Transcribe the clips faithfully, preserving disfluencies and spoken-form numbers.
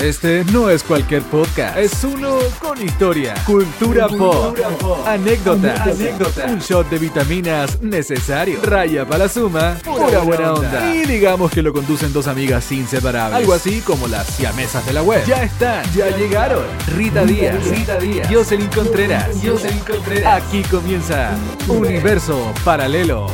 Este no es cualquier podcast, es uno con historia, cultura, cultura pop, pop, anécdotas, anécdota, un shot de vitaminas necesario, raya para la suma, pura, pura buena onda. onda. Y digamos que lo conducen dos amigas inseparables, algo así como las siamesas de la web. Ya están, ya llegaron, Rita Díaz, Rita Díaz, Yocelyn Contreras, Yocelyn Contreras. Aquí comienza Universo Paralelo.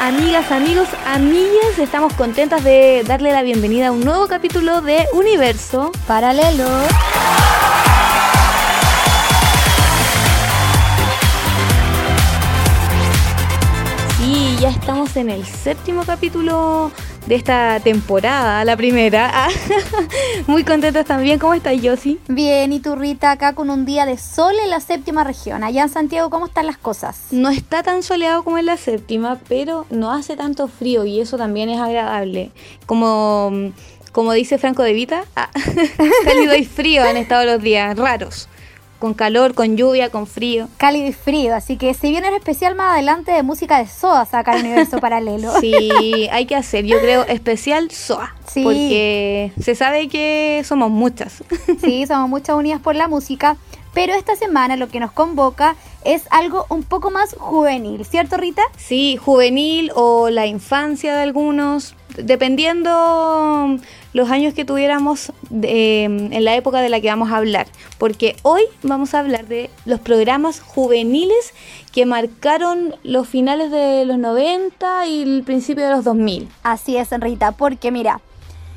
Amigas, amigos, amigas, estamos contentas de darle la bienvenida a un nuevo capítulo de Universo Paralelo. Sí, ya estamos en el séptimo capítulo de esta temporada, la primera. Muy contentas también. ¿Cómo estás, Yossi? Bien, y tú, Rita, acá con un día de sol en la séptima región. Allá en Santiago, ¿cómo están las cosas? No está tan soleado como en la séptima, pero no hace tanto frío y eso también es agradable. Como, como dice Franco de Vita, ah, cálido y frío han estado los días raros. Con calor, con lluvia, con frío. Cálido y frío, así que si viene el especial más adelante de música de Soa, saca el Universo Paralelo. Sí, hay que hacer, yo creo, especial Soa. Sí. Porque se sabe que somos muchas. Sí, somos muchas unidas por la música. Pero esta semana lo que nos convoca es algo un poco más juvenil, ¿cierto, Rita? Sí, juvenil o la infancia de algunos, dependiendo los años que tuviéramos de, en la época de la que vamos a hablar, porque hoy vamos a hablar de los programas juveniles que marcaron los finales de los noventa y el principio de los dos mil. Así es, Rita, porque mira,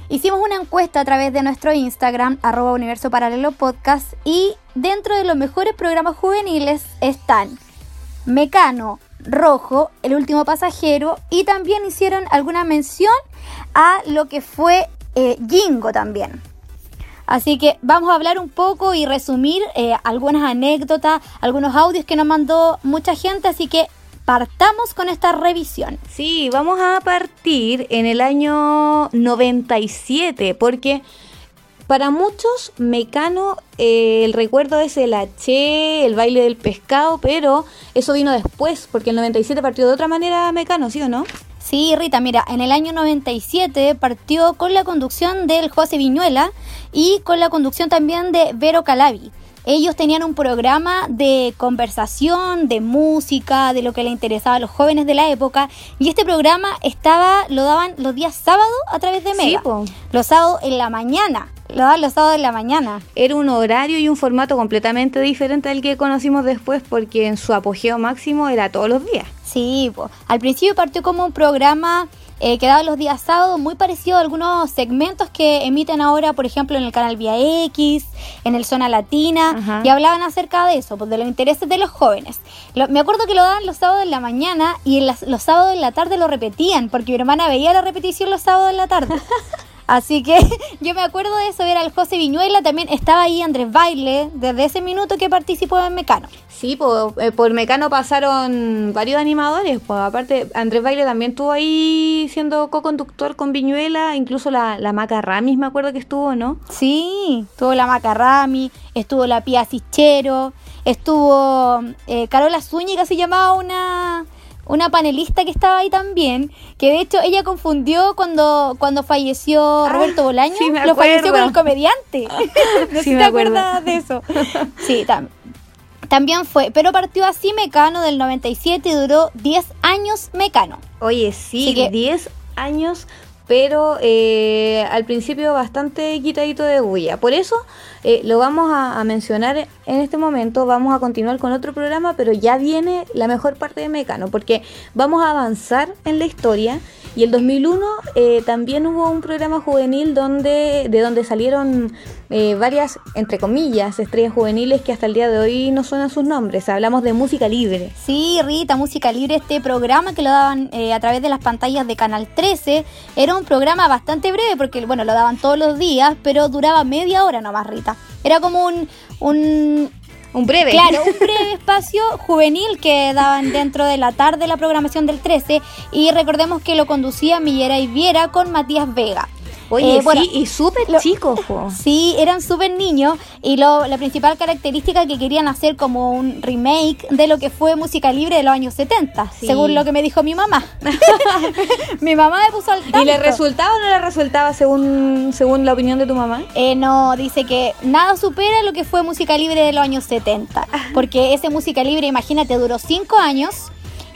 hicimos una encuesta a través de nuestro Instagram, arroba Universo Paralelo Podcast, y dentro de los mejores programas juveniles están Mecano, Rojo, El Último Pasajero, y también hicieron alguna mención a lo que fue eh, Jingo también. Así que vamos a hablar un poco y resumir eh, algunas anécdotas, algunos audios que nos mandó mucha gente, así que partamos con esta revisión. Sí, vamos a partir en el año noventa y siete, porque para muchos, Mecano, eh, el recuerdo es el haché, el baile del pescado, pero eso vino después, porque el noventa y siete partió de otra manera Mecano, ¿sí o no? Sí, Rita, mira, en el año noventa y siete partió con la conducción del José Viñuela y con la conducción también de Vero Calabi. Ellos tenían un programa de conversación, de música, de lo que le interesaba a los jóvenes de la época. Y este programa estaba, lo daban los días sábados a través de Mega. Sí, po. Los sábados en la mañana. Lo daban los sábados en la mañana. Era un horario y un formato completamente diferente al que conocimos después, porque en su apogeo máximo era todos los días. Sí, po. Al principio partió como un programa eh, que daba los días sábados, muy parecido a algunos segmentos que emiten ahora, por ejemplo, en el canal Vía X, en el Zona Latina. Ajá. Y hablaban acerca de eso, pues, de los intereses de los jóvenes. Lo, me acuerdo que lo daban los sábados en la mañana y en las, los sábados en la tarde lo repetían, porque mi hermana veía la repetición los sábados en la tarde. Así que yo me acuerdo de eso, era el José Viñuela, también estaba ahí Andrés Baile, desde ese minuto que participó en Mecano. Sí, por, por Mecano pasaron varios animadores, pues, aparte Andrés Baile también estuvo ahí siendo co-conductor con Viñuela, incluso la, la Maca Rami, me acuerdo que estuvo, ¿no? Sí, estuvo la Maca Rami, estuvo la Pía Sichero, estuvo eh, Carola Zúñiga, se llamaba una... una panelista que estaba ahí también, que de hecho ella confundió cuando, cuando falleció Roberto ah, Bolaño, sí lo falleció con el comediante. No sí sé si te acuerdas de eso. Sí, tam- también fue, pero partió así Mecano del noventa y siete y duró diez años Mecano. Oye, sí, que, diez años, pero eh, al principio bastante quitadito de bulla. Por eso eh, lo vamos a, a mencionar en este momento. Vamos a continuar con otro programa, pero ya viene la mejor parte de Mecano, porque vamos a avanzar en la historia. Y el dos mil uno eh, también hubo un programa juvenil donde de donde salieron eh, varias, entre comillas, estrellas juveniles que hasta el día de hoy no suenan sus nombres. Hablamos de Música Libre. Sí, Rita, Música Libre, este programa que lo daban eh, a través de las pantallas de Canal trece, era un programa bastante breve porque, bueno, lo daban todos los días, pero duraba media hora nomás, Rita. Era como un... un Un breve. Claro, un breve espacio juvenil que daban dentro de la tarde la programación del trece. Y recordemos que lo conducía Millera y Viera con Matías Vega. Oye, eh, bueno, sí, y súper chicos. Sí, eran súper niños. Y lo, la principal característica que querían hacer como un remake de lo que fue Música Libre de los años setenta, sí, según lo que me dijo mi mamá. Mi mamá me puso al tanto. ¿Y le resultaba o no le resultaba según, según la opinión de tu mamá? Eh, no, dice que nada supera lo que fue Música Libre de los años setenta. Porque ese Música Libre, imagínate, duró cinco años.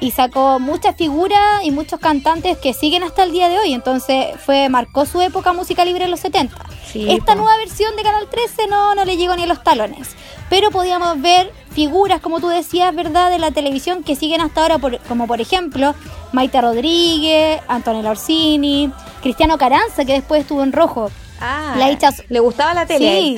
Y sacó muchas figuras y muchos cantantes que siguen hasta el día de hoy. Entonces fue, marcó su época Música Libre en los setenta. Sí, esta pues. nueva versión de Canal trece no, no le llegó ni a los talones. Pero podíamos ver figuras, como tú decías, ¿verdad?, de la televisión que siguen hasta ahora, por, como por ejemplo Maite Rodríguez, Antonella Orsini, Cristiano Caranza, que después estuvo en Rojo. Ah, la Ichazo. Le gustaba la tele. Sí,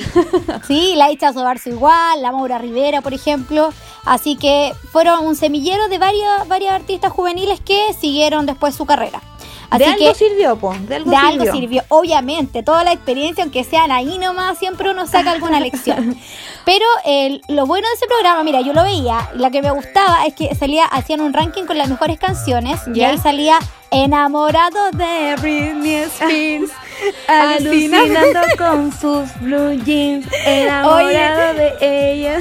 sí, la Ichazo Barzo igual, la Maura Rivera, por ejemplo. Así que fueron un semillero de varios, varios artistas juveniles que siguieron después su carrera. Así de, que, algo sirvió, po, de algo de sirvió, de algo sirvió, obviamente, toda la experiencia, aunque sean ahí nomás, siempre uno saca alguna lección. Pero eh, lo bueno de ese programa, mira, yo lo veía, la que me gustaba es que salía, hacían un ranking con las mejores canciones, ¿ya? Y ahí salía Enamorado de Britney Spears, alucinando con sus blue jeans, enamorado Oye. de ella.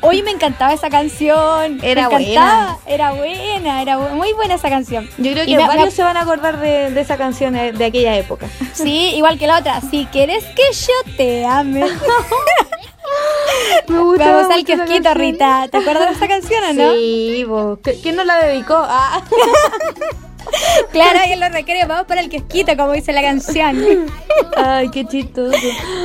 Oye, me encantaba esa canción. Era me buena. Era buena, era bu- muy buena esa canción. Yo creo que me, varios me... se van a acordar de, de esa canción de, de aquella época. Sí, igual que la otra. Si quieres que yo te ame. Me gusta. Vamos al kiosquito, Rita. ¿Te acuerdas de esa canción o no? Sí, vos. ¿Quién nos la dedicó? Ah. Claro, ahí en los recreos vamos para el kiosquito, como dice la canción. Ay, qué chistoso.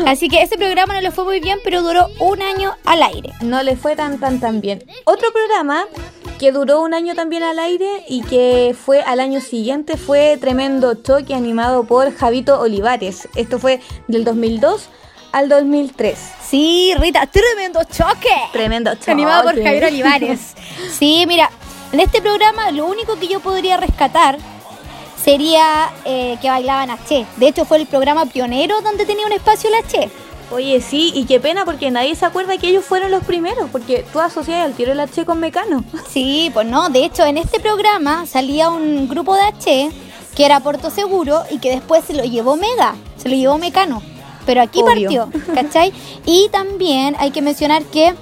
Así que ese programa no le fue muy bien, pero duró un año al aire. No le fue tan, tan, tan bien. Otro programa que duró un año también al aire y que fue al año siguiente fue Tremendo Choque, animado por Javito Olivares. Esto fue del dos mil dos al dos mil tres. Sí, Rita, Tremendo Choque. Tremendo Choque. Animado por Javito Olivares. Sí, mira, en este programa lo único que yo podría rescatar sería eh, que bailaban a Che. De hecho, fue el programa pionero donde tenía un espacio la Che. Oye, sí, y qué pena porque nadie se acuerda que ellos fueron los primeros, porque tú asocias al tiro de la Che con Mecano. Sí, pues no, de hecho, en este programa salía un grupo de Che que era Puerto Seguro y que después se lo llevó Mega, se lo llevó Mecano. Pero aquí Obvio. partió, ¿cachai? Y también hay que mencionar que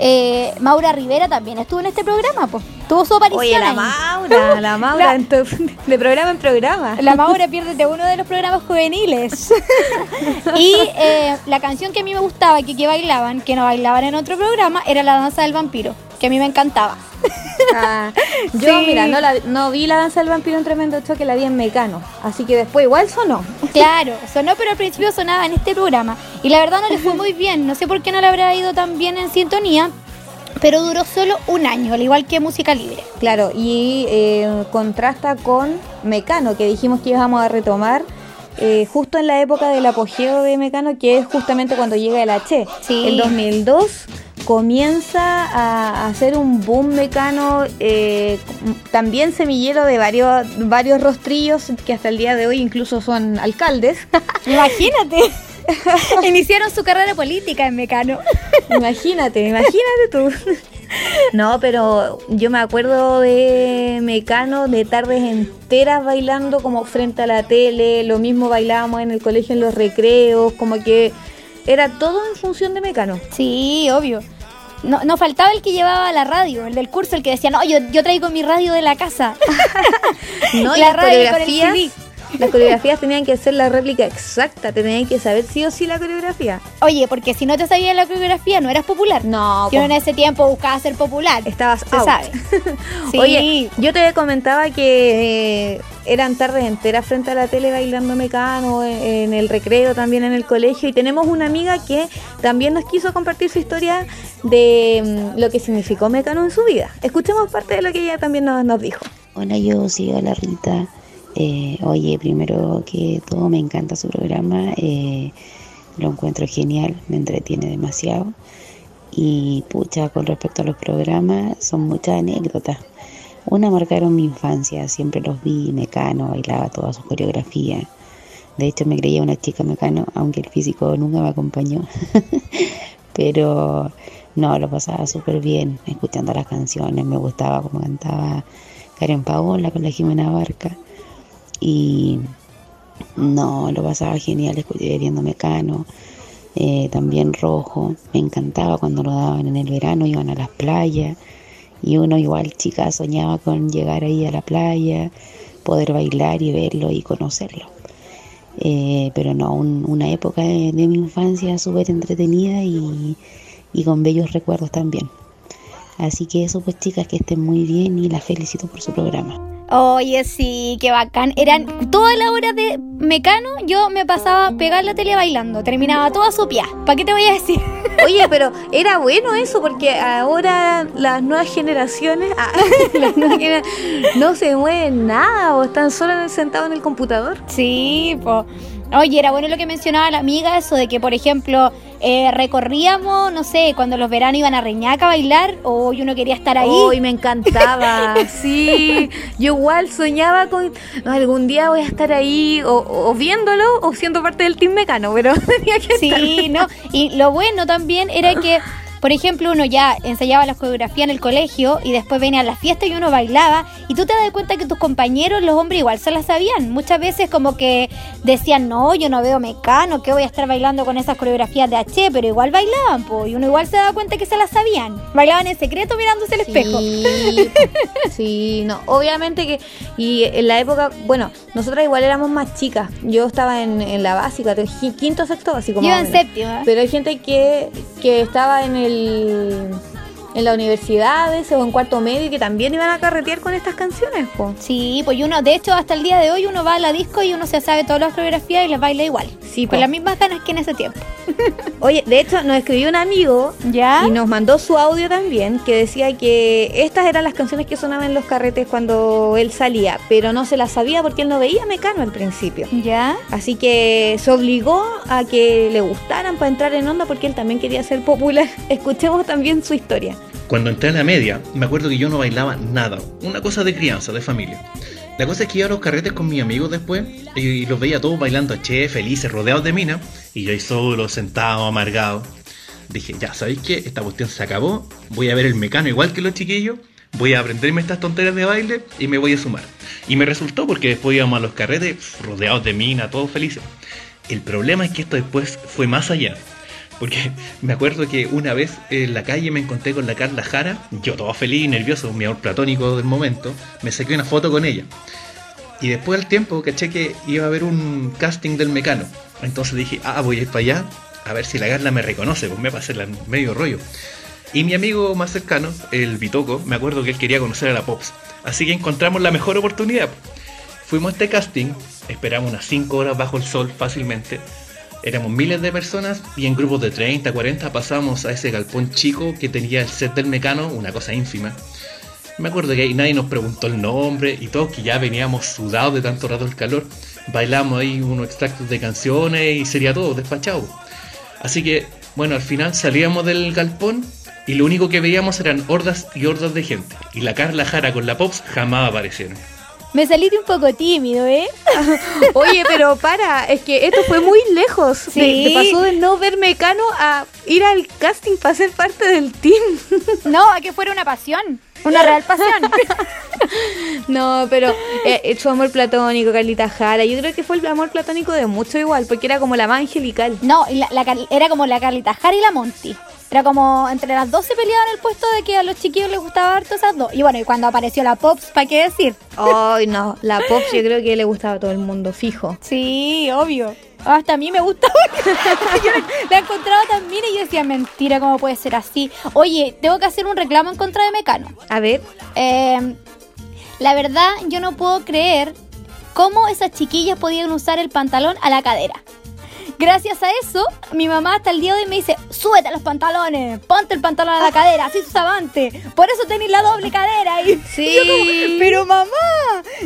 eh, Maura Rivera también estuvo en este programa, pues. Tuvo su aparición. Oye, la ahí. Maura, la Maura, la, entonces, de programa en programa. La Maura, piérdete uno de los programas juveniles. Y eh, la canción que a mí me gustaba, que, que bailaban, que no bailaban en otro programa, era La Danza del Vampiro, que a mí me encantaba. Ah, yo, sí. mira, no, la, no vi La Danza del Vampiro en Tremendo Choque, la vi en Mecano. Así que después igual sonó. Claro, sonó, pero al principio sonaba en este programa. Y la verdad no le fue muy bien. No sé por qué no le habrá ido tan bien en sintonía. Pero duró solo un año, al igual que Música Libre. Claro, y eh, contrasta con Mecano, que dijimos que íbamos a retomar eh, justo en la época del apogeo de Mecano, que es justamente cuando llega el H. Sí. En dos mil dos comienza a hacer un boom Mecano, eh, también semillero de varios, varios rostrillos que hasta el día de hoy incluso son alcaldes. Imagínate. Iniciaron su carrera política en Mecano. Imagínate, imagínate tú. No, pero yo me acuerdo de Mecano de tardes enteras bailando como frente a la tele. Lo mismo bailábamos en el colegio en los recreos, como que era todo en función de Mecano. Sí, obvio. No, no faltaba el que llevaba la radio, el del curso, el que decía, no, yo, yo traigo mi radio de la casa. No, y la radio con el C D. Las coreografías tenían que ser la réplica exacta, tenían que saber sí o sí la coreografía. Oye, porque si no te sabías la coreografía no eras popular. No. Si no, en ese tiempo buscabas ser popular. Estabas out. Se sabe. Sí. Oye, yo te comentaba que eh, eran tardes enteras frente a la tele bailando Mecano, en, en el recreo, también en el colegio. Y tenemos una amiga que también nos quiso compartir su historia de mm, lo que significó Mecano en su vida. Escuchemos parte de lo que ella también nos, nos dijo. Hola, yo soy la Rita. Eh, oye, primero que todo me encanta su programa, eh, lo encuentro genial, me entretiene demasiado y pucha, con respecto a los programas son muchas anécdotas. Una marcaron mi infancia, siempre los vi, Mecano, bailaba toda su coreografía. De hecho me creía una chica Mecano, aunque el físico nunca me acompañó. Pero no, lo pasaba súper bien escuchando las canciones, me gustaba como cantaba Karen Paola con la Jimena Barca. Y No, lo pasaba genial escuché, viendo Mecano, eh, también Rojo. Me encantaba cuando lo daban en el verano, iban a las playas. Y uno igual, chica, soñaba con llegar ahí a la playa, poder bailar y verlo y conocerlo. Eh, pero no, un, una época de, de mi infancia súper entretenida y, y con bellos recuerdos también. Así que eso pues, chicas, que estén muy bien y las felicito por su programa. Oye, sí, qué bacán. Eran todas las horas de Mecano, yo me pasaba pegar la tele bailando. Terminaba toda sopiada. ¿Para qué te voy a decir? Oye, pero era bueno eso, porque ahora las nuevas generaciones, ah, las nuevas genera- no se mueven nada, o están solo sentados en el computador. Sí, po. Oye, era bueno lo que mencionaba la amiga, eso de que, por ejemplo, eh, recorríamos, no sé, cuando los veranos iban a Reñaca a bailar, o oh, yo no quería estar ahí. Uy, oh, me encantaba, sí. Yo igual soñaba con, algún día voy a estar ahí, o, o viéndolo, o siendo parte del Team Mecano, pero tenía que sí, estar. Sí, no, y lo bueno también era que, por ejemplo, uno ya ensayaba la coreografía en el colegio, y después venía a la fiesta y uno bailaba, y tú te das cuenta que tus compañeros, los hombres, igual se las sabían. Muchas veces como que decían, no, yo no veo Mecano, que voy a estar bailando con esas coreografías de H, pero igual bailaban, po, y uno igual se daba cuenta que se las sabían. Bailaban en secreto mirándose al sí, espejo. Sí, no, obviamente que, y en la época, bueno, nosotras igual éramos más chicas. Yo estaba en, en la básica, quinto, sexto básico. Yo más en o menos. Séptima. Pero hay gente que, que estaba en el en la universidad ese, o en cuarto medio, que también iban a carretear con estas canciones, po. Sí, pues uno, de hecho, hasta el día de hoy uno va a la disco y uno se sabe todas las coreografías y las baila igual. Sí, con las mismas ganas que en ese tiempo. Oye, de hecho, nos escribió un amigo, ¿ya? Y nos mandó su audio también, que decía que estas eran las canciones que sonaban en los carretes cuando él salía, pero no se las sabía porque él no veía Mecano al principio. ¿Ya? Así que se obligó a que le gustaran para entrar en onda, porque él también quería ser popular. Escuchemos también su historia. Cuando entré a la media, me acuerdo que yo no bailaba nada. Una cosa de crianza, de familia. La cosa es que iba a los carretes con mis amigos después y los veía todos bailando, che, felices, rodeados de mina. Y yo ahí solo, sentado, amargado. Dije, ya, ¿sabéis qué? Esta cuestión se acabó. Voy a ver el Mecano igual que los chiquillos. Voy a aprenderme estas tonterías de baile y me voy a sumar. Y me resultó, porque después íbamos a los carretes rodeados de mina, todos felices. El problema es que esto después fue más allá. Porque me acuerdo que una vez en la calle me encontré con la Carla Jara. Yo todo feliz, nervioso, mi amor platónico del momento. Me saqué una foto con ella. Y después al tiempo caché que iba a haber un casting del Mecano. Entonces dije, ah, voy a ir para allá a ver si la Carla me reconoce. Pues me va a hacer medio rollo. Y mi amigo más cercano, el Bitoco, me acuerdo que él quería conocer a la Pops. Así que encontramos la mejor oportunidad. Fuimos a este casting. Esperamos unas cinco horas bajo el sol fácilmente. Éramos miles de personas y en grupos de treinta, cuarenta pasamos a ese galpón chico que tenía el set del Mecano, una cosa ínfima. Me acuerdo que ahí nadie nos preguntó el nombre y todos que ya veníamos sudados de tanto rato el calor. Bailamos ahí unos extractos de canciones y sería todo, despachado. Así que, bueno, al final salíamos del galpón y lo único que veíamos eran hordas y hordas de gente. Y la Carla Jara con la Pops jamás aparecieron. Me saliste un poco tímido, ¿eh? Oye, pero para, es que esto fue muy lejos. Sí. Te pasó de no ver Mecano a ir al casting para ser parte del team. No, a que fuera una pasión, una real pasión. No, pero eh, su amor platónico, Carlita Jara, yo creo que fue el amor platónico de mucho igual, porque era como la más angelical. No, la, la, era como la Carlita Jara y la Monty. Era como entre las dos se peleaban el puesto de que a los chiquillos les gustaba harto esas dos. Y bueno, y cuando apareció la Pops, ¿para qué decir? Ay, oh, no, la Pops yo creo que le gustaba a todo el mundo, fijo. Sí, obvio. Hasta a mí me gustaba. Yo la encontraba también y yo decía, mentira, ¿cómo puede ser así? Oye, tengo que hacer un reclamo en contra de Mecano. A ver. Eh, la verdad, yo no puedo creer cómo esas chiquillas podían usar el pantalón a la cadera. Gracias a eso, mi mamá hasta el día de hoy me dice, súbete los pantalones, ponte el pantalón a la cadera, así se usaba antes. Por eso tenés la doble cadera. Y sí. Yo como, pero mamá,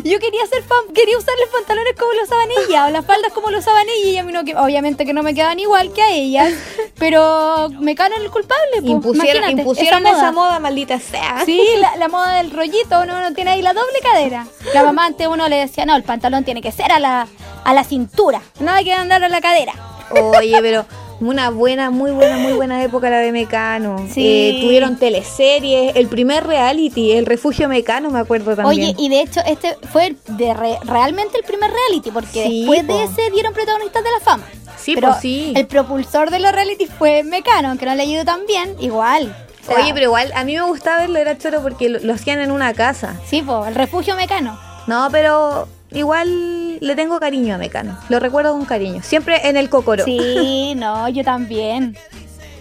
yo quería ser fan, quería usar los pantalones como lo usaban ellas, o las faldas como lo usaban ellas, y a mí no, obviamente que no me quedaban igual que a ellas, pero me caen el culpable. Pues. Impusieron, impusieron esa moda. esa moda, maldita sea. Sí, la, la moda del rollito, uno no tiene ahí la doble cadera. La mamá antes uno le decía, no, el pantalón tiene que ser a la, a la cintura, nada que andar a la cadera. Oye, pero Una buena, muy buena, muy buena época la de Mecano. Sí. Eh, tuvieron teleseries, el primer reality, el refugio Mecano, me acuerdo también. Oye, y de hecho este fue de re, realmente el primer reality, porque sí, después po. de ese dieron protagonistas de la fama. Sí, pero po, sí. El propulsor de los reality fue Mecano, aunque no le ayudó tan bien, igual. O sea, oye, pero igual a mí me gustaba verlo, era choro porque lo, lo hacían en una casa. Sí, po, el refugio Mecano. No, pero igual le tengo cariño a Mecano. Lo recuerdo con cariño. Siempre en el cocoro. Sí, no, yo también.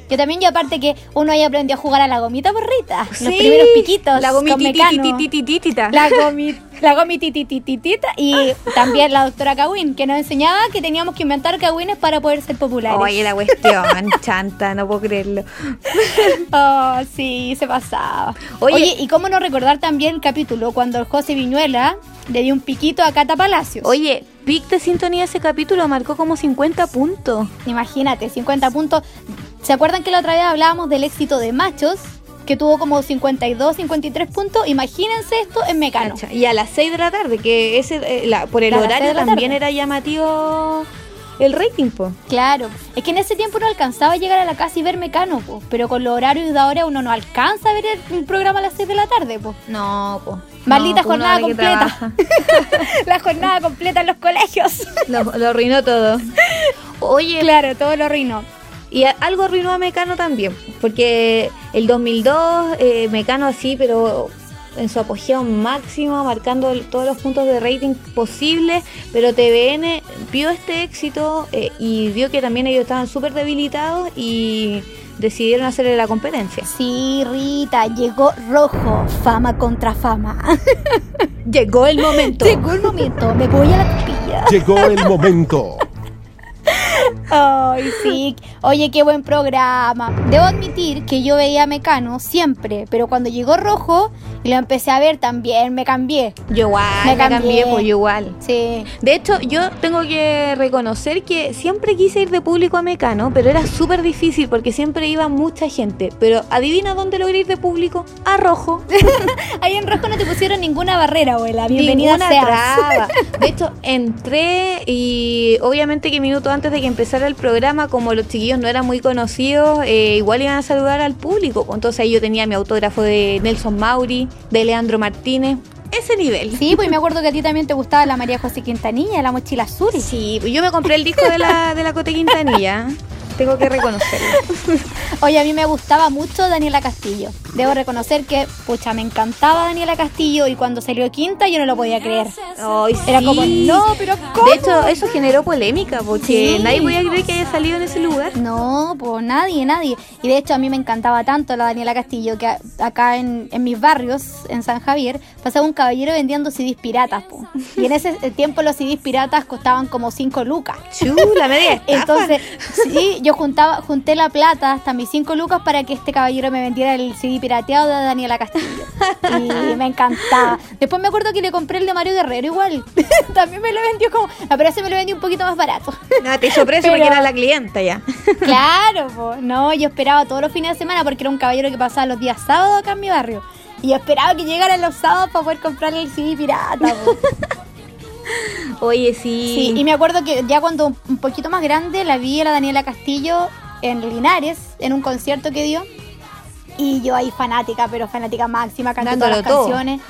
Yo también, yo aparte que uno ahí aprendió a jugar a la gomita borrita. Sí, los primeros piquitos. La gomitititititita. La gomititititita. Y también la doctora Cawin, que nos enseñaba que teníamos que inventar cagüines para poder ser populares. Oye, la cuestión, chanta, no puedo creerlo. Oh, sí, se pasaba. Oye, Oye, y cómo no recordar también el capítulo cuando José Viñuela le dio un piquito a Cata Palacios. Oye, pic de sintonía ese capítulo marcó como cincuenta puntos. Imagínate, cincuenta puntos. ¿Se acuerdan que la otra vez hablábamos del éxito de Machos? Que tuvo como cincuenta y dos, cincuenta y tres puntos. Imagínense esto en Mecano. Y a las seis de la tarde, que ese eh, la, por el a horario también tarde. Era llamativo el rating, po. Claro, es que en ese tiempo no alcanzaba a llegar a la casa y ver Mecano, po. Pero con los horarios de ahora uno no alcanza a ver el, el programa a las seis de la tarde, po. No, po. Maldita no, jornada completa. La jornada completa en los colegios. Lo, lo arruinó todo. Oye. Claro, todo lo arruinó. Y algo arruinó a Mecano también, porque el dos mil dos, eh, Mecano así, pero en su apogeo máximo, marcando el, todos los puntos de rating posibles, pero T V N vio este éxito eh, y vio que también ellos estaban súper debilitados y decidieron hacerle la competencia. Sí, Rita, llegó Rojo, fama contra fama. Llegó el momento. Llegó el momento, me voy a la capilla. Llegó el momento. Ay, sí. Oye, qué buen programa. Debo admitir que yo veía Mecano siempre, pero cuando llegó Rojo y lo empecé a ver también, me cambié. Yo igual, me cambié, me cambié pues yo igual. Sí. De hecho, yo tengo que reconocer que siempre quise ir de público a Mecano, pero era súper difícil porque siempre iba mucha gente. Pero adivina dónde logré ir de público, a Rojo. Ahí en Rojo no te pusieron ninguna barrera, abuela. Bienvenida ninguna seas. Traba. De hecho, entré y obviamente que minutos antes de que empezara el programa, como los chiquillos no eran muy conocidos, eh, igual iban a saludar al público. Entonces ahí yo tenía mi autógrafo de Nelson Mauri, de Leandro Martínez, ese nivel. Sí, pues me acuerdo que a ti también te gustaba la María José Quintanilla, la mochila azul. Sí, pues yo me compré el disco de la, de la Cote Quintanilla, tengo que reconocerlo. Oye, a mí me gustaba mucho Daniela Castillo. Debo reconocer que, pucha, me encantaba Daniela Castillo y cuando salió quinta yo no lo podía creer. Oh, era sí. Como, no, pero ¿cómo? De hecho, eso generó polémica porque sí. Nadie podía creer que haya salido en ese lugar. No, pues nadie, nadie. Y de hecho a mí me encantaba tanto la Daniela Castillo que a, acá en, en mis barrios, en San Javier, pasaba un caballero vendiendo C Ds piratas, po. Y en ese tiempo los C Ds piratas costaban como cinco lucas. Chu, la media estafa. Entonces, sí, yo juntaba, junté la plata hasta mis cinco lucas para que este caballero me vendiera el C D pirateado de Daniela Castillo. Y me encantaba. Después me acuerdo que le compré el de Mario Guerrero igual. También me lo vendió como... No, pero ese me lo vendió un poquito más barato. No, te hizo precio pero... porque era la clienta ya. Claro, po. No, yo esperaba todos los fines de semana porque era un caballero que pasaba los días sábados acá en mi barrio. Y esperaba que llegaran los sábados para poder comprarle el C D pirata, po. Oye, sí. Sí, y me acuerdo que ya cuando un poquito más grande la vi a la Daniela Castillo en Linares, en un concierto que dio. Y yo ahí fanática, pero fanática máxima, cantando las todo. Canciones.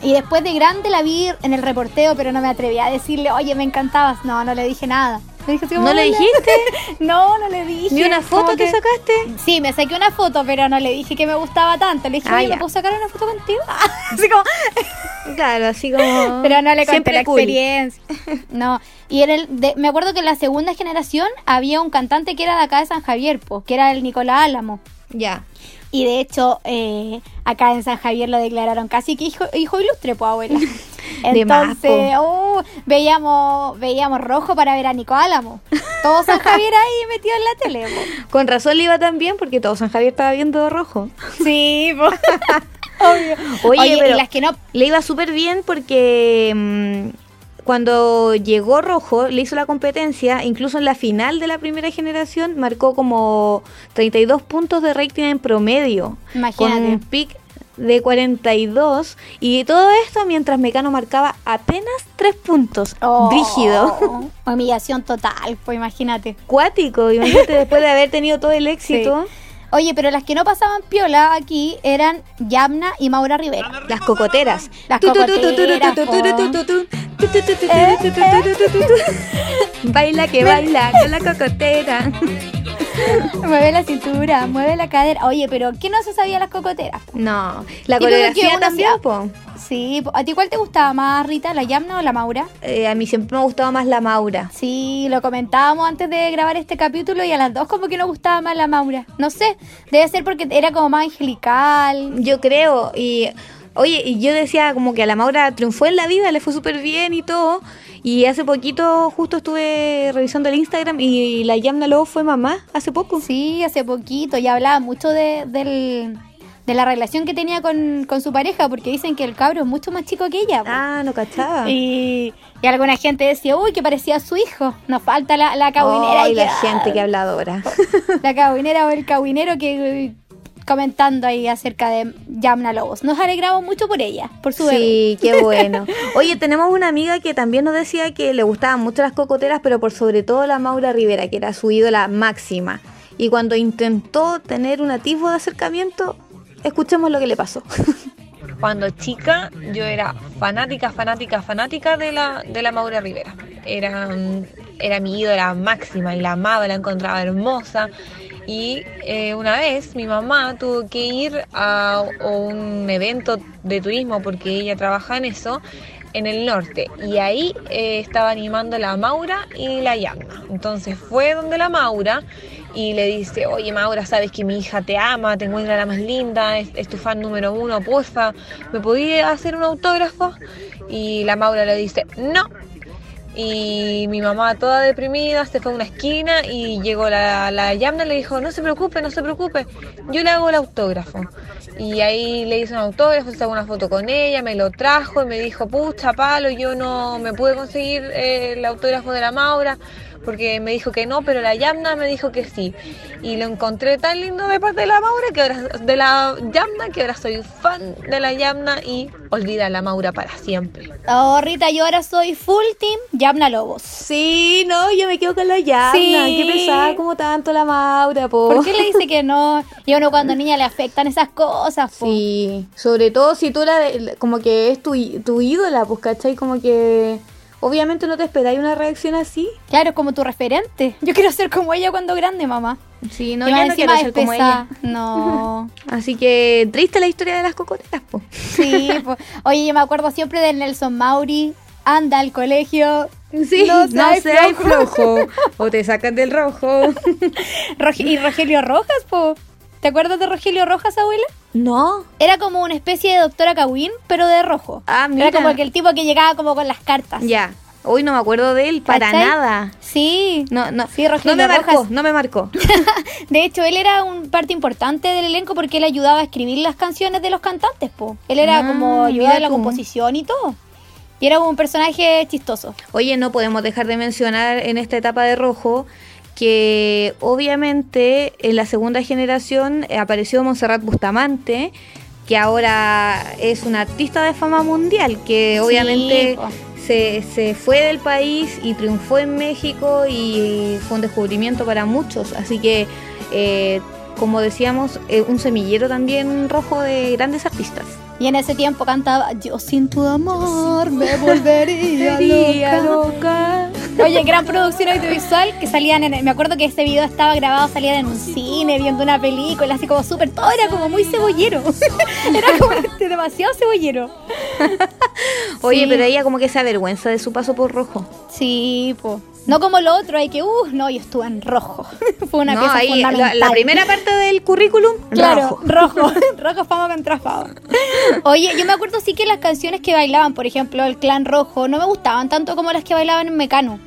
Y después de grande la vi en el reporteo, pero no me atreví a decirle, oye, me encantabas. No, no le dije nada. Le dije, ¿no le dijiste? No, no le dije. ¿Ni una foto te que... sacaste? Sí, me saqué una foto, pero no le dije que me gustaba tanto. Le dije, ah, oye, ¿me puedo sacar una foto contigo? Así como... Claro, así como... Pero no le conté la cool. Experiencia. No, y en el de, me acuerdo que en la segunda generación había un cantante que era de acá de San Javier, po, que era el Nicolás Álamo. Ya. Y de hecho, eh, acá en San Javier lo declararon casi que hijo, hijo ilustre, pues, abuela. Entonces, oh, veíamos veíamos Rojo para ver a Nico Álamo. Todo San Javier ahí metido en la tele, po. Con razón le iba tan bien porque todo San Javier estaba viendo Rojo. Sí, pues. Obvio. Oye, Oye pero y las que no... le iba súper bien porque... Mmm, cuando llegó Rojo, le hizo la competencia, incluso en la final de la primera generación, marcó como treinta y dos puntos de rating en promedio. Imagínate. Con un pic de cuarenta y dos, y todo esto mientras Mecano marcaba apenas tres puntos. Oh, rígido. Humillación total, pues imagínate. Cuático, imagínate después de haber tenido todo el éxito. Sí. Oye, pero las que no pasaban piola aquí eran Yamna y Maura Rivera. Las cocoteras. Las cocoteras. Baila que baila con la cocotera. Mueve la cintura, mueve la cadera. Oye, pero ¿qué no se sabía las cocoteras? Po? No, la coreografía también, hacía, po. Sí, ¿a ti cuál te gustaba más, Rita? ¿La Yamna o la Maura? Eh, a mí siempre me gustaba más la Maura. Sí, lo comentábamos antes de grabar este capítulo y a las dos como que nos gustaba más la Maura. No sé, debe ser porque era como más angelical. Yo creo, y... Oye, y yo decía como que a la Maura triunfó en la vida, le fue súper bien y todo. Y hace poquito justo estuve revisando el Instagram y la Yamna Lobos fue mamá hace poco. Sí, hace poquito. Y hablaba mucho de, del, de la relación que tenía con, con su pareja, porque dicen que el cabro es mucho más chico que ella. Pues. Ah, no cachaba. Y, y alguna gente decía, uy, que parecía a su hijo. Nos falta la, la cabinera. Ay, oh, la que, gente que habladora. La cabinera o el cabinero que... comentando ahí acerca de Yamna Lobos. Nos alegramos mucho por ella, por su bebé. Sí, qué bueno. Oye, tenemos una amiga que también nos decía que le gustaban mucho las cocoteras, pero por sobre todo la Maura Rivera, que era su ídola máxima. Y cuando intentó tener un atisbo de acercamiento, escuchemos lo que le pasó. Cuando chica, yo era fanática, fanática, fanática de la, de la Maura Rivera. Era, era mi ídola máxima y la amaba, la encontraba hermosa. Y eh, una vez mi mamá tuvo que ir a, a un evento de turismo porque ella trabaja en eso, en el norte. Y ahí eh, estaba animando la Maura y la Yamna. Entonces fue donde la Maura y le dice, oye Maura, sabes que mi hija te ama, te encuentra la más linda, es, es tu fan número uno, porfa, ¿me podías hacer un autógrafo? Y la Maura le dice, no. Y mi mamá toda deprimida se fue a una esquina y llegó la, la Yamna y le dijo, no se preocupe, no se preocupe, yo le hago el autógrafo. Y ahí le hice un autógrafo, hice una foto con ella, me lo trajo y me dijo, pucha palo, yo no me pude conseguir eh, el autógrafo de la Maura porque me dijo que no, pero la Yamna me dijo que sí. Y lo encontré tan lindo de parte de la Maura que ahora, de la Yamna, que ahora soy fan de la Yamna y olvida a la Maura para siempre. Oh, Rita, yo ahora soy full team Yamna Lobos. Sí, no, yo me quedo con la Yamna. Sí. Qué pesada como tanto la Maura, po. ¿Por qué le dice que no? Y a uno cuando niña le afectan esas cosas, po. Sí, sobre todo si tú la, como que es tu, tu ídola, pues, ¿cachai? Como que... Obviamente no te esperáis una reacción así. Claro, es como tu referente. Yo quiero ser como ella cuando grande, mamá. Sí, no, yo no quiero ser como ella. No. Así que triste la historia de las cocoteras, po. Sí, po. Oye, yo me acuerdo siempre de Nelson Mauri. Anda al colegio. Sí, no, no seas flojo. O te sacan del rojo. Y Rogelio Rojas, po. ¿Te acuerdas de Rogelio Rojas, abuela? No. Era como una especie de doctora Cawin, pero de rojo. Ah, mira. Era como el tipo que llegaba como con las cartas. Ya. Hoy no me acuerdo de él para ¿Cachai? Nada. Sí. No, no. Sí, Rogelio no me Rojas. marcó, no me marcó. De hecho, él era un parte importante del elenco porque él ayudaba a escribir las canciones de los cantantes, po. Él era ah, como ayudaba en la composición y todo. Y era un personaje chistoso. Oye, no podemos dejar de mencionar en esta etapa de Rojo... que obviamente en la segunda generación apareció Montserrat Bustamante, que ahora es una artista de fama mundial, que obviamente sí. se, se fue del país y triunfó en México y fue un descubrimiento para muchos. Así que, eh, como decíamos, eh, un semillero también rojo de grandes artistas. Y en ese tiempo cantaba Yo sin tu amor me volvería loca. Oye, gran producción audiovisual que salían en... Me acuerdo que este video estaba grabado, salían en un cine, viendo una película, así como súper... Todo era como muy cebollero. Era como demasiado cebollero. Oye, sí. Pero ella como que se avergüenza de su paso por Rojo. Sí, po. No como lo otro, hay que... Uh, no, yo estuve en Rojo. Fue una no, pieza ahí, fundamental. La, la primera parte del currículum, claro, Rojo. Rojo, rojo fama contra fama. Oye, yo me acuerdo sí que las canciones que bailaban, por ejemplo, el Clan Rojo, no me gustaban tanto como las que bailaban en Mecano.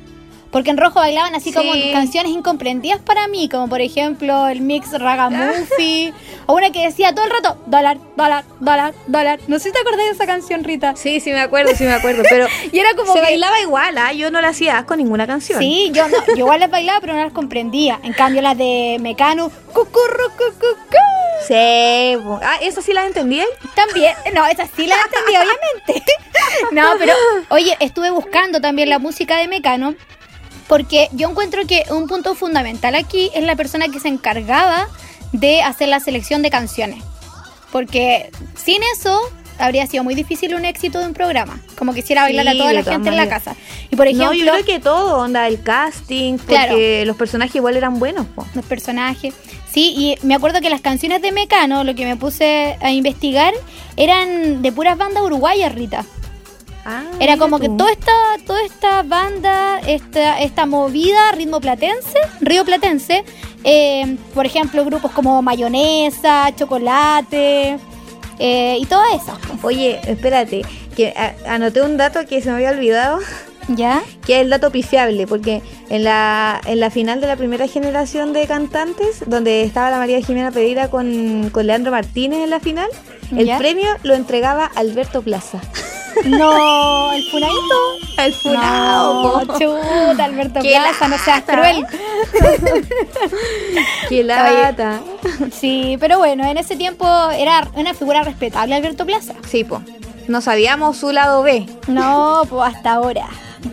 Porque en Rojo bailaban así sí. como canciones incomprendidas para mí, como por ejemplo el mix Ragamuffin, o una que decía todo el rato, dólar, dólar, dólar, dólar. No sé si te acordás de esa canción, Rita. Sí, sí me acuerdo, sí me acuerdo, pero y era como se que... bailaba igual, ¿eh? Yo no la hacía asco ninguna canción. Sí, yo no, yo igual las bailaba, pero no las comprendía. En cambio las de Mecano, cucurru, cucucú. Sí. Ah, ¿esas sí las entendí? También. No, esas sí las entendí, obviamente. No, pero, oye, estuve buscando también la música de Mecano, porque yo encuentro que un punto fundamental aquí es la persona que se encargaba de hacer la selección de canciones. Porque sin eso habría sido muy difícil un éxito de un programa, como quisiera bailar sí, a toda la gente maneras. En la casa. Y por ejemplo, no, yo creo que todo, onda, el casting, porque claro, los personajes igual eran buenos, po. Los personajes, sí, y me acuerdo que las canciones de Mecano, lo que me puse a investigar, eran de puras bandas uruguayas, Rita. Ah, era como tú. Que toda esta, toda esta banda, esta, esta movida ritmo platense, río platense, eh, por ejemplo, grupos como Mayonesa, Chocolate... Eh, y todo eso. Oye, espérate, que a, anoté un dato que se me había olvidado. ¿Ya? Que es el dato pifiable, porque en la en la final de la primera generación de cantantes, donde estaba la María Jimena Pereira con, con Leandro Martínez en la final, el ¿ya? premio lo entregaba Alberto Plaza. No, el funadito. El funado. No, chuta, Alberto Plaza, no seas cruel. Qué lata. Sí, pero bueno, en ese tiempo era una figura respetable Alberto Plaza. Sí, po. No sabíamos su lado B. No, pues hasta ahora.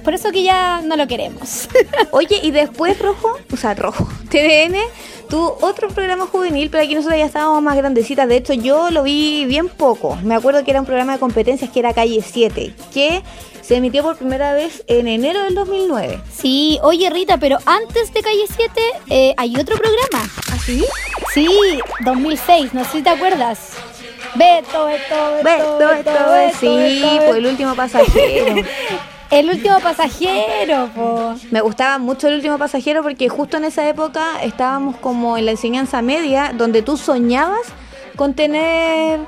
Por eso que ya no lo queremos. Oye, y después Rojo, o sea, Rojo, T V N, tuvo otro programa juvenil, pero aquí nosotros ya estábamos más grandecitas. De hecho, yo lo vi bien poco. Me acuerdo que era un programa de competencias que era Calle siete, que se emitió por primera vez en enero del dos mil nueve. Sí, oye Rita, pero antes de Calle siete eh, hay otro programa. ¿Ah, sí? Sí, dos mil seis, no sé si te acuerdas. Beto, Beto, Beto, Beto, Beto, Beto, Beto sí, Beto, Beto. Por el último pasajero. El último pasajero, po. Me gustaba mucho El último pasajero porque justo en esa época estábamos como en la enseñanza media, donde tú soñabas con tener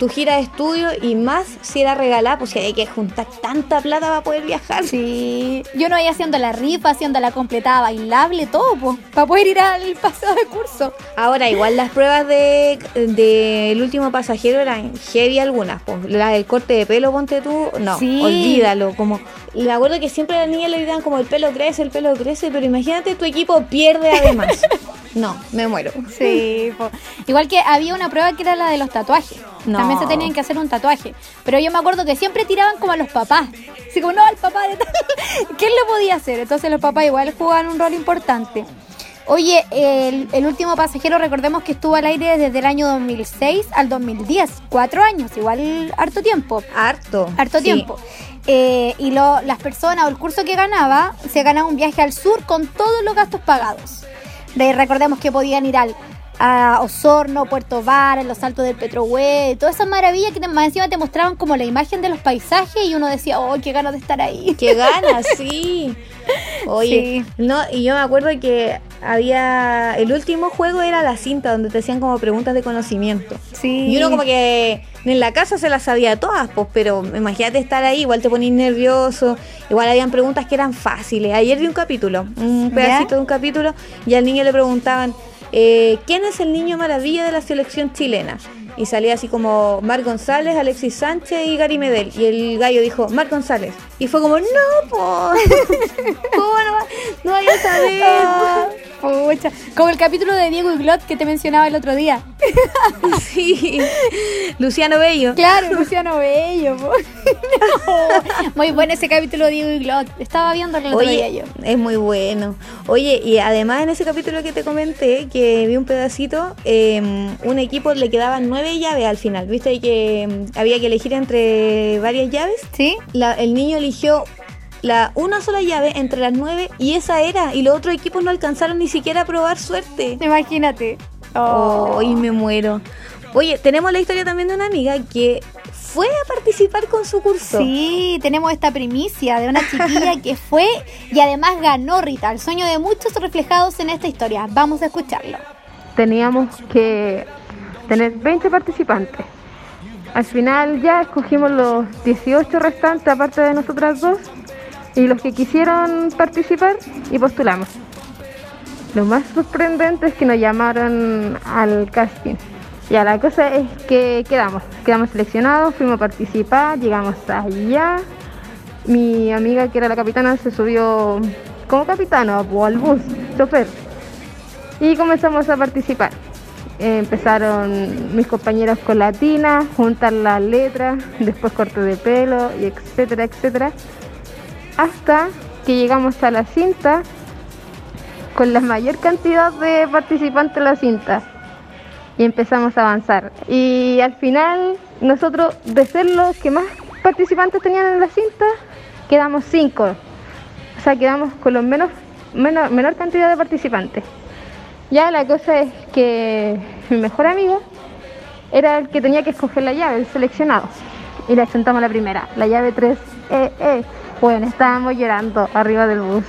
tu gira de estudio y más si era regalada, pues hay que juntar tanta plata para poder viajar. Sí, yo no iba haciendo la rifa, haciendo la completada bailable, todo, po, para poder ir al pasado de curso. Ahora, igual las pruebas de, de El último pasajero eran heavy algunas, po. Las del corte de pelo, ponte tú, no, sí. Olvídalo, como... Me acuerdo que siempre a la niña le gritaban como el pelo crece, el pelo crece, pero imagínate tu equipo pierde además. No, me muero. Sí, po. Igual que había una prueba que era la de los tatuajes. No. También se tenían que hacer un tatuaje. Pero yo me acuerdo que siempre tiraban como a los papás. Así como, no, el papá de tal. ¿Quién lo podía hacer? Entonces los papás igual jugaban un rol importante. Oye, el, el último pasajero, recordemos que estuvo al aire desde el año dos mil seis al dos mil diez. Cuatro años, igual harto tiempo. Harto. Harto sí. tiempo. Eh, y lo, las personas o el curso que ganaba se ganaba un viaje al sur con todos los gastos pagados. De, recordemos que podían ir al, a Osorno, Puerto Varas, los Altos del Petrohue, todas esas maravillas que te, más encima te mostraban como la imagen de los paisajes y uno decía, oh, qué ganas de estar ahí. Qué ganas, sí. Oye, sí. No, y yo me acuerdo que había, el último juego era la cinta donde te hacían como preguntas de conocimiento. Sí. Y uno como que en la casa se las sabía todas, pues, pero imagínate estar ahí, igual te ponís nervioso, igual habían preguntas que eran fáciles. Ayer vi un capítulo, un pedacito ¿ya? de un capítulo, y al niño le preguntaban, eh, ¿quién es el niño maravilla de la selección chilena? Y salía así como Mar González, Alexis Sánchez y Gary Medel. Y el gallo dijo, Mar González. Y fue como, no, po. ¿Cómo no, va? No vaya a saber? Ah, pucha. Como el capítulo de Diego y Glot que te mencionaba el otro día. Sí. Luciano Bello. Claro, Luciano Bello. Po. No. Muy bueno ese capítulo de Diego y Glot. Estaba viendo el otro Oye, día yo. Es muy bueno. Oye, y además en ese capítulo que te comenté, que vi un pedacito, eh, un equipo le quedaban nueve llaves al final, viste que había que elegir entre varias llaves. Sí. La, el niño eligió la una sola llave entre las nueve y esa era, y los otros equipos no alcanzaron ni siquiera a probar suerte. Imagínate. Oh, oh, y me muero. Oye, tenemos la historia también de una amiga que fue a participar con su curso. Sí, tenemos esta primicia de una chiquilla que fue y además ganó, Rita, el sueño de muchos reflejados en esta historia. Vamos a escucharlo. Teníamos que tener veinte participantes. Al final ya escogimos los dieciocho restantes, aparte de nosotras dos, y los que quisieron participar, y postulamos. Lo más sorprendente es que nos llamaron al casting. Ya, la cosa es que quedamos, quedamos seleccionados, fuimos a participar, llegamos allá. Mi amiga, que era la capitana, se subió como capitana o al bus, chofer, y comenzamos a participar. Eh, empezaron mis compañeros con latinas, juntar las letras, después corte de pelo, y etcétera, etcétera. Hasta que llegamos a la cinta con la mayor cantidad de participantes en la cinta. Y empezamos a avanzar. Y al final, nosotros, de ser los que más participantes tenían en la cinta, quedamos cinco. O sea, quedamos con los menos, menos, menor cantidad de participantes. Ya la cosa es que mi mejor amigo era el que tenía que escoger la llave, el seleccionado. Y le sentamos la primera, la llave tres E E. Bueno, estábamos llorando arriba del bus,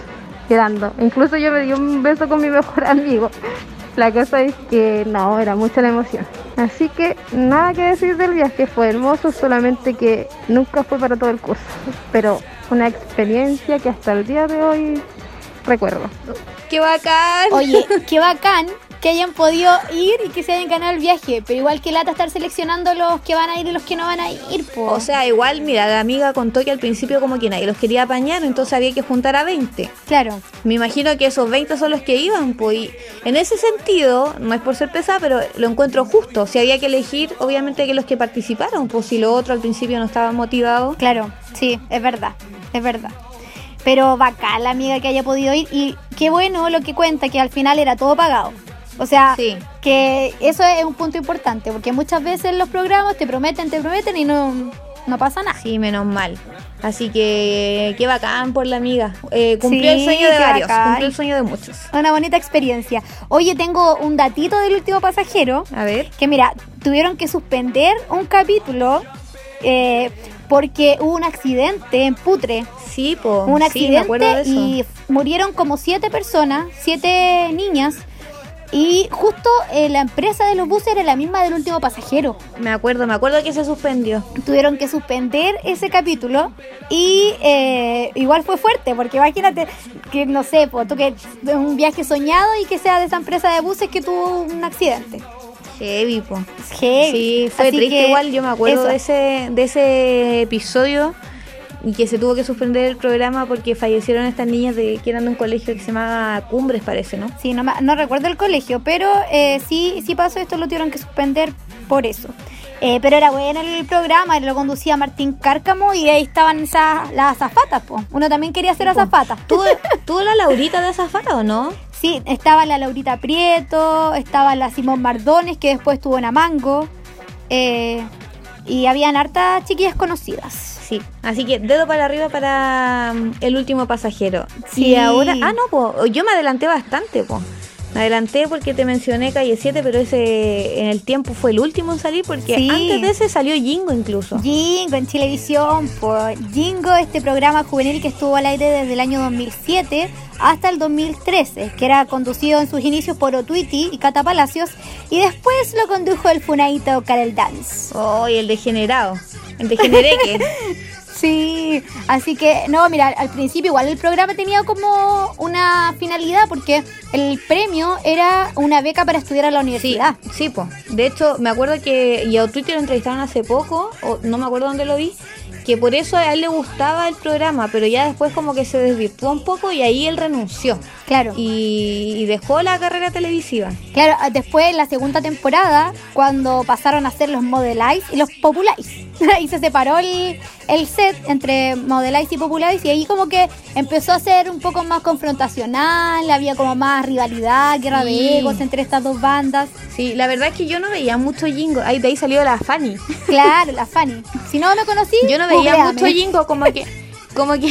llorando. Incluso yo me di un beso con mi mejor amigo. La cosa es que no, era mucha la emoción. Así que nada que decir del viaje, fue hermoso, solamente que nunca fue para todo el curso. Pero una experiencia que hasta el día de hoy recuerdo. ¡Qué bacán! Oye, qué bacán que hayan podido ir y que se hayan ganado el viaje, pero igual que lata estar seleccionando los que van a ir y los que no van a ir, po. O sea, igual, mira, la amiga contó que al principio como que nadie los quería apañar, entonces había que juntar a veinte. Claro. Me imagino que esos veinte son los que iban, po, y en ese sentido, no es por ser pesada, pero lo encuentro justo. Si había que elegir, obviamente que los que participaron, pues si lo otro al principio no estaba motivado. Claro, sí, es verdad, es verdad. Pero bacán la amiga que haya podido ir. Y qué bueno lo que cuenta, que al final era todo pagado. O sea, sí, que eso es un punto importante, porque muchas veces los programas te prometen, te prometen y no, no pasa nada. Sí, menos mal. Así que qué bacán por la amiga. Eh, cumplió sí, el sueño de varios, bacán. Cumplió el sueño de muchos. Una bonita experiencia. Oye, tengo un datito del último pasajero. A ver. Que mira, tuvieron que suspender un capítulo eh, porque hubo un accidente en Putre. Sí, po. Un accidente, sí, me acuerdo de eso. Y murieron como siete personas, siete niñas. Y justo eh, la empresa de los buses era la misma del último pasajero. Me acuerdo, me acuerdo que se suspendió. Tuvieron que suspender ese capítulo y eh, igual fue fuerte, porque imagínate que, no sé, po, tú que un viaje soñado y que sea de esa empresa de buses que tuvo un accidente. Heavy, po. Heavy. Sí, fue así triste igual, yo me acuerdo de ese, de ese episodio. Y que se tuvo que suspender el programa porque fallecieron estas niñas de que eran de un colegio que se llamaba Cumbres, parece, ¿no? Sí, no, no recuerdo el colegio, pero eh, sí, sí pasó esto, lo tuvieron que suspender por eso. Eh, pero era bueno el programa, lo conducía Martín Cárcamo y ahí estaban esas, las azafatas, po. Uno también quería ser azafata. ¿Tuvo, ¿tuvo la Laurita de azafata o no? Sí, estaba la Laurita Prieto, estaba la Simón Mardones, que después estuvo en Amango. Eh... Y habían hartas chiquillas conocidas. Sí, así que dedo para arriba para El último pasajero. Sí. Y ahora, ah no, po, yo me adelanté bastante, po. Me adelanté porque te mencioné Calle siete, pero ese en el tiempo fue el último en salir, porque sí, antes de ese salió Jingo incluso. Jingo en Chilevisión, po. Jingo, este programa juvenil que estuvo al aire desde el año dos mil siete hasta el dos mil trece, que era conducido en sus inicios por Otuiti y Cata Palacios, y después lo condujo el funadito Karel Dance. Oh, y el degenerado, el degenereque. Sí, así que, no, mira, al principio igual el programa tenía como una finalidad, porque el premio era una beca para estudiar a la universidad. Sí, sí, po. De hecho, me acuerdo que, y a Otuiti lo entrevistaron hace poco, o no me acuerdo dónde lo vi, que por eso a él le gustaba el programa, pero ya después como que se desvirtuó un poco y ahí él renunció. Claro. Y, y dejó la carrera televisiva. Claro, después en la segunda temporada, cuando pasaron a ser los Modelize y los Populize, y se separó el, el set entre Modelize y Populize, y ahí como que empezó a ser un poco más confrontacional, había como más rivalidad, guerra sí. de egos entre estas dos bandas. Sí, la verdad es que yo no veía mucho Jingo, ahí de ahí salió la Fanny. Claro, la Fanny. Si no, no conocí. Yo no veía Obleame. mucho Jingo, como que como que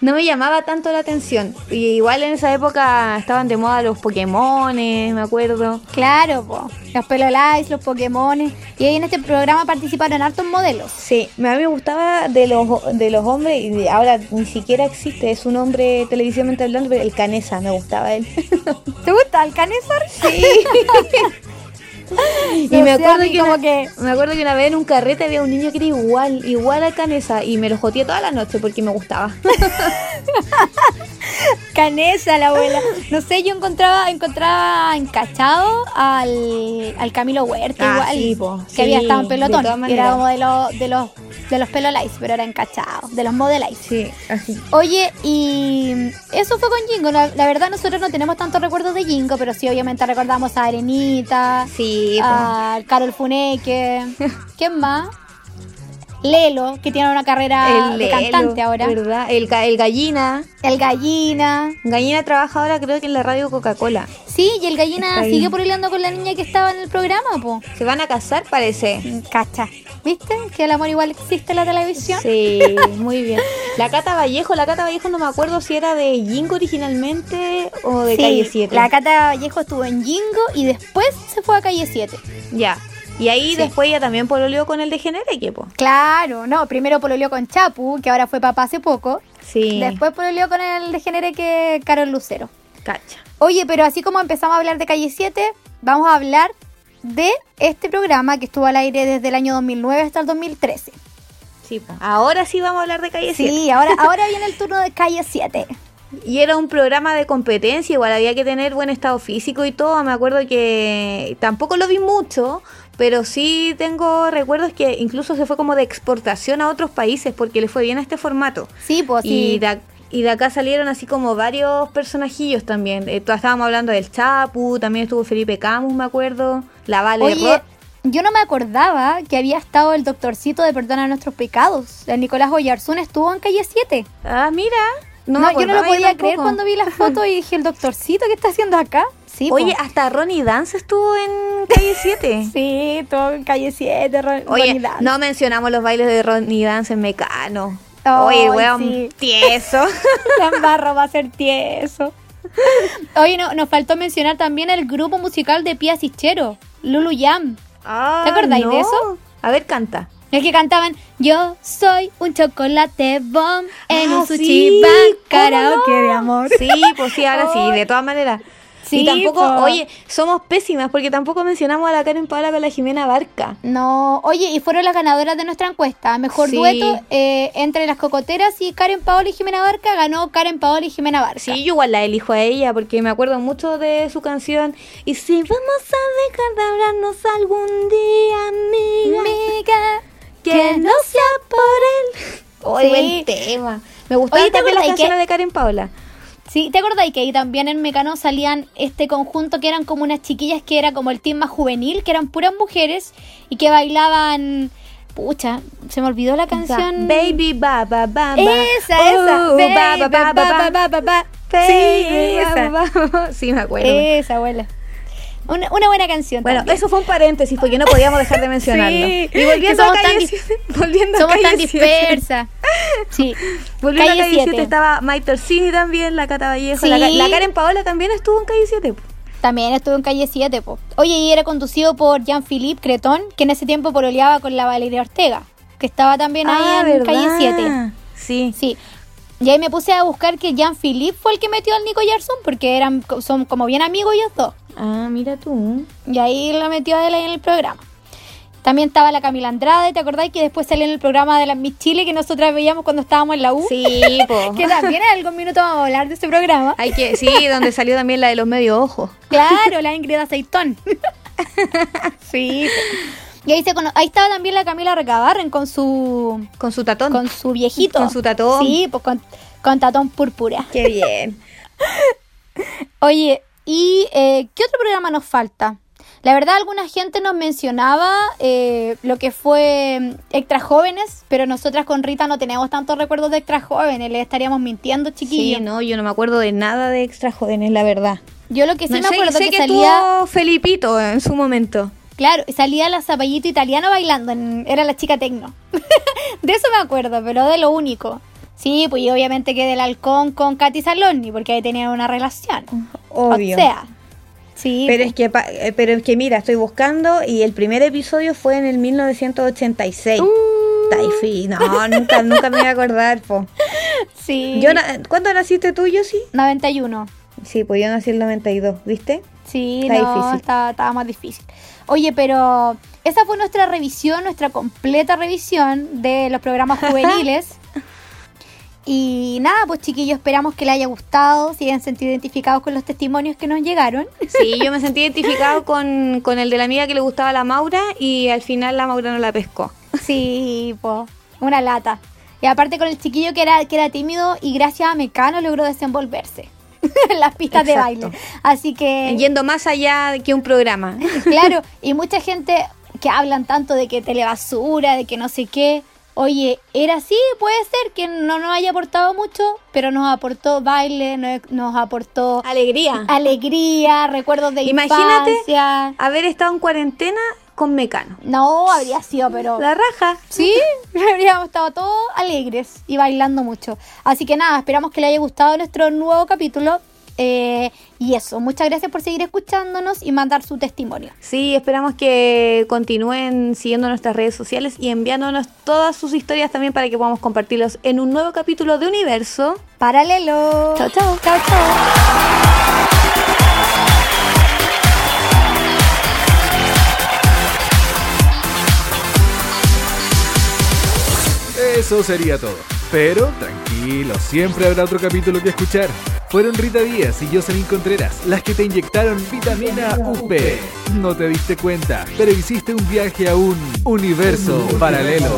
no me llamaba tanto la atención. Y igual en esa época estaban de moda los Pokémones, me acuerdo. Claro, po, los Pelolais, los Pokémones. Y ahí en este programa participaron hartos modelos. Sí, a mí me gustaba de los de los hombres, y ahora ni siquiera existe, es un hombre televisivamente hablando, pero el Canesa, me gustaba él. ¿Te gusta el Canesa? Sí. Y no, me acuerdo sea, que como una, que me acuerdo que una vez en un carrete había un niño que era igual, igual a Canesa, y me lo joteé toda la noche porque me gustaba. Canesa, la abuela. No sé, yo encontraba, encontraba encachado al, al Camilo Huerta, ah, igual, sí, po, que sí, había estado en pelotón. Era como de los de los De los pelos lights, pero eran cachados. De los modelites. Sí, así. Oye, y eso fue con Jingo. La, la verdad, nosotros no tenemos tantos recuerdos de Jingo, pero sí, obviamente, recordamos a Arenita. Sí. A pues. Carol Funeque. ¿Quién más? Lelo, que tiene una carrera el de Lelo, cantante ahora. ¿Verdad? El, el Gallina. El Gallina. Gallina trabaja ahora, creo que en la radio Coca-Cola. Sí, y el Gallina está sigue pololeando con la niña que estaba en el programa, po. Se van a casar, parece. Cacha. ¿Viste? Que el amor igual existe en la televisión. Sí, muy bien. La Cata Vallejo, la Cata Vallejo no me acuerdo si era de Jingo originalmente o de sí, Calle siete. La Cata Vallejo estuvo en Jingo y después se fue a Calle siete. Ya. Y ahí sí. Después ella también pololeó con el de Genereque, po. Claro, no, primero pololeó con Chapu, que ahora fue papá hace poco. Sí. Después pololeó con el de Genereque, Carol Lucero. Cacha. Oye, pero así como empezamos a hablar de Calle siete, vamos a hablar de este programa que estuvo al aire desde el año dos mil nueve hasta el dos mil trece. Sí, po. Ahora sí vamos a hablar de Calle siete. Sí, ahora, ahora viene el turno de Calle siete. Y era un programa de competencia, igual había que tener buen estado físico y todo. Me acuerdo que tampoco lo vi mucho, pero sí tengo recuerdos que incluso se fue como de exportación a otros países porque le fue bien a este formato. Sí, pues y sí. De, y de acá salieron así como varios personajillos también. Eh, estábamos hablando del Chapu, también estuvo Felipe Camus, me acuerdo. La Vale. Oye, yo no me acordaba que había estado el doctorcito de Perdón a Nuestros Pecados. El Nicolás Oyarzún estuvo en Calle siete. Ah, mira. No, no yo no lo podía creer cuando vi las fotos y dije, el doctorcito, ¿qué está haciendo acá? Sí, oye, po. Hasta Ronnie Dance estuvo en Calle siete. Sí, estuvo en Calle siete, Ron- oye, Ronnie Dance. No mencionamos los bailes de Ronnie Dance en Mecano. Oh, oye, weón, sí. Tieso. San Barro va a ser tieso. Oye, no, nos faltó mencionar también el grupo musical de Pía Sichero, Lulu Jam. Ah, ¿te acordáis no. de eso? A ver, canta. Es que cantaban, yo soy un chocolate bomb en ah, un sushi sí, bar karaoke no? de amor. Sí, pues sí, ahora oh. sí, de todas maneras. Sí, y tampoco, po. Oye, somos pésimas porque tampoco mencionamos a la Karen Paola con la Jimena Barca. No, oye, y fueron las ganadoras de nuestra encuesta. Mejor sí. dueto eh, entre las cocoteras y Karen Paola y Jimena Barca. Ganó Karen Paola y Jimena Barca. Sí, yo igual la elijo a ella porque me acuerdo mucho de su canción. Y si vamos a dejar de hablarnos algún día, amiga, amiga que, que no sea por él. Oye, oh, sí. Buen tema. Me gustaban también las canciones que... de Karen Paola. Sí, ¿te acordáis que ahí también en Mecano salían este conjunto que eran como unas chiquillas que era como el team más juvenil, que eran puras mujeres y que bailaban... Pucha, se me olvidó la canción... Baby ba ba ba ba. Esa, oh, esa. Baby ba ba ba ba ba ba. Sí, esa. Sí, me acuerdo. Esa, abuela. Una, una buena canción. Bueno, también. Eso fue un paréntesis porque no podíamos dejar de mencionarlo. Sí, y volviendo a Calle siete. Somos tan dispersas. Sí. Volviendo a Calle siete estaba Maite Orsini también, la Cata Vallejo. Sí. La, la Karen Paola también estuvo en Calle siete. También estuvo en Calle siete. Po. Oye, y era conducido por Jean-Philippe Cretón, que en ese tiempo pololeaba con la Valeria Ortega, que estaba también ah, ahí en ¿verdad? Calle siete. Sí. Sí. Y ahí me puse a buscar que Jean-Philippe fue el que metió al Nico Yarson, porque eran son como bien amigos ellos dos. Ah, mira tú. Y ahí lo metió a él en el programa. También estaba la Camila Andrade, ¿te acordás? Que después salió en el programa de la Miss Chile que nosotras veíamos cuando estábamos en la U. Sí, po. Que también en algún minuto vamos a hablar de ese programa. Hay que, sí, donde salió también la de los medios ojos. Claro, la Ingrid Aceitón. Sí. Y ahí, se cono- ahí estaba también la Camila Recabarren con su... Con su tatón. Con su viejito. Con su tatón. Sí, pues con, con tatón púrpura. Qué bien. Oye, ¿y eh, qué otro programa nos falta? La verdad, alguna gente nos mencionaba eh, lo que fue Extra Jóvenes, pero nosotras con Rita no tenemos tantos recuerdos de Extra Jóvenes. Le estaríamos mintiendo, chiquillos. Sí, no, yo no me acuerdo de nada de Extra Jóvenes, la verdad. Yo lo que sí no, me sé, acuerdo sé que, que salía... tuvo Felipito en su momento. Claro, salía la Zapallito Italiano bailando, en, era la chica tecno. De eso me acuerdo, pero de lo único. Sí, pues y obviamente que del Halcón con Katy Saloni, porque ahí tenían una relación. Obvio. O sea, sí. Pero es que, pero es que mira, estoy buscando y el primer episodio fue en el mil novecientos ochenta y seis. Uh. Taifi, no, nunca, nunca me voy a acordar, po. Sí. Yo, ¿cuándo naciste tú, yo sí? noventa y uno. Sí, pues yo nací en el noventa y dos, ¿viste? Sí, está no, difícil. Estaba, estaba más difícil. Oye, pero esa fue nuestra revisión, nuestra completa revisión de los programas juveniles. Y nada, pues chiquillos, esperamos que les haya gustado, si hayan sentido identificados con los testimonios que nos llegaron. Sí, yo me sentí identificado con, con el de la amiga que le gustaba a la Maura y al final la Maura no la pescó. Sí, pues. una lata. Y aparte con el chiquillo que era, que era tímido y gracias a Mecano logró desenvolverse en las pistas Exacto. de baile. Así que... Yendo más allá que un programa. Claro, y mucha gente que hablan tanto de que telebasura, de que no sé qué. Oye, era así, puede ser que no nos haya aportado mucho, pero nos aportó baile, nos, nos aportó... Alegría. Alegría, recuerdos de Imagínate infancia. Imagínate haber estado en cuarentena con Mecano. No, habría sido, pero... La raja. Sí, habríamos estado todos alegres y bailando mucho. Así que nada, esperamos que les haya gustado nuestro nuevo capítulo. Eh, y eso, muchas gracias por seguir escuchándonos y mandar su testimonio. Sí, esperamos que continúen siguiendo nuestras redes sociales y enviándonos todas sus historias también para que podamos compartirlos en un nuevo capítulo de Universo Paralelo. Chao, chao, chao, chao. Eso sería todo, pero tranquilo, siempre habrá otro capítulo que escuchar. Fueron Rita Díaz y Yocelyn Contreras las que te inyectaron vitamina U P. No te diste cuenta, pero hiciste un viaje a un universo paralelo.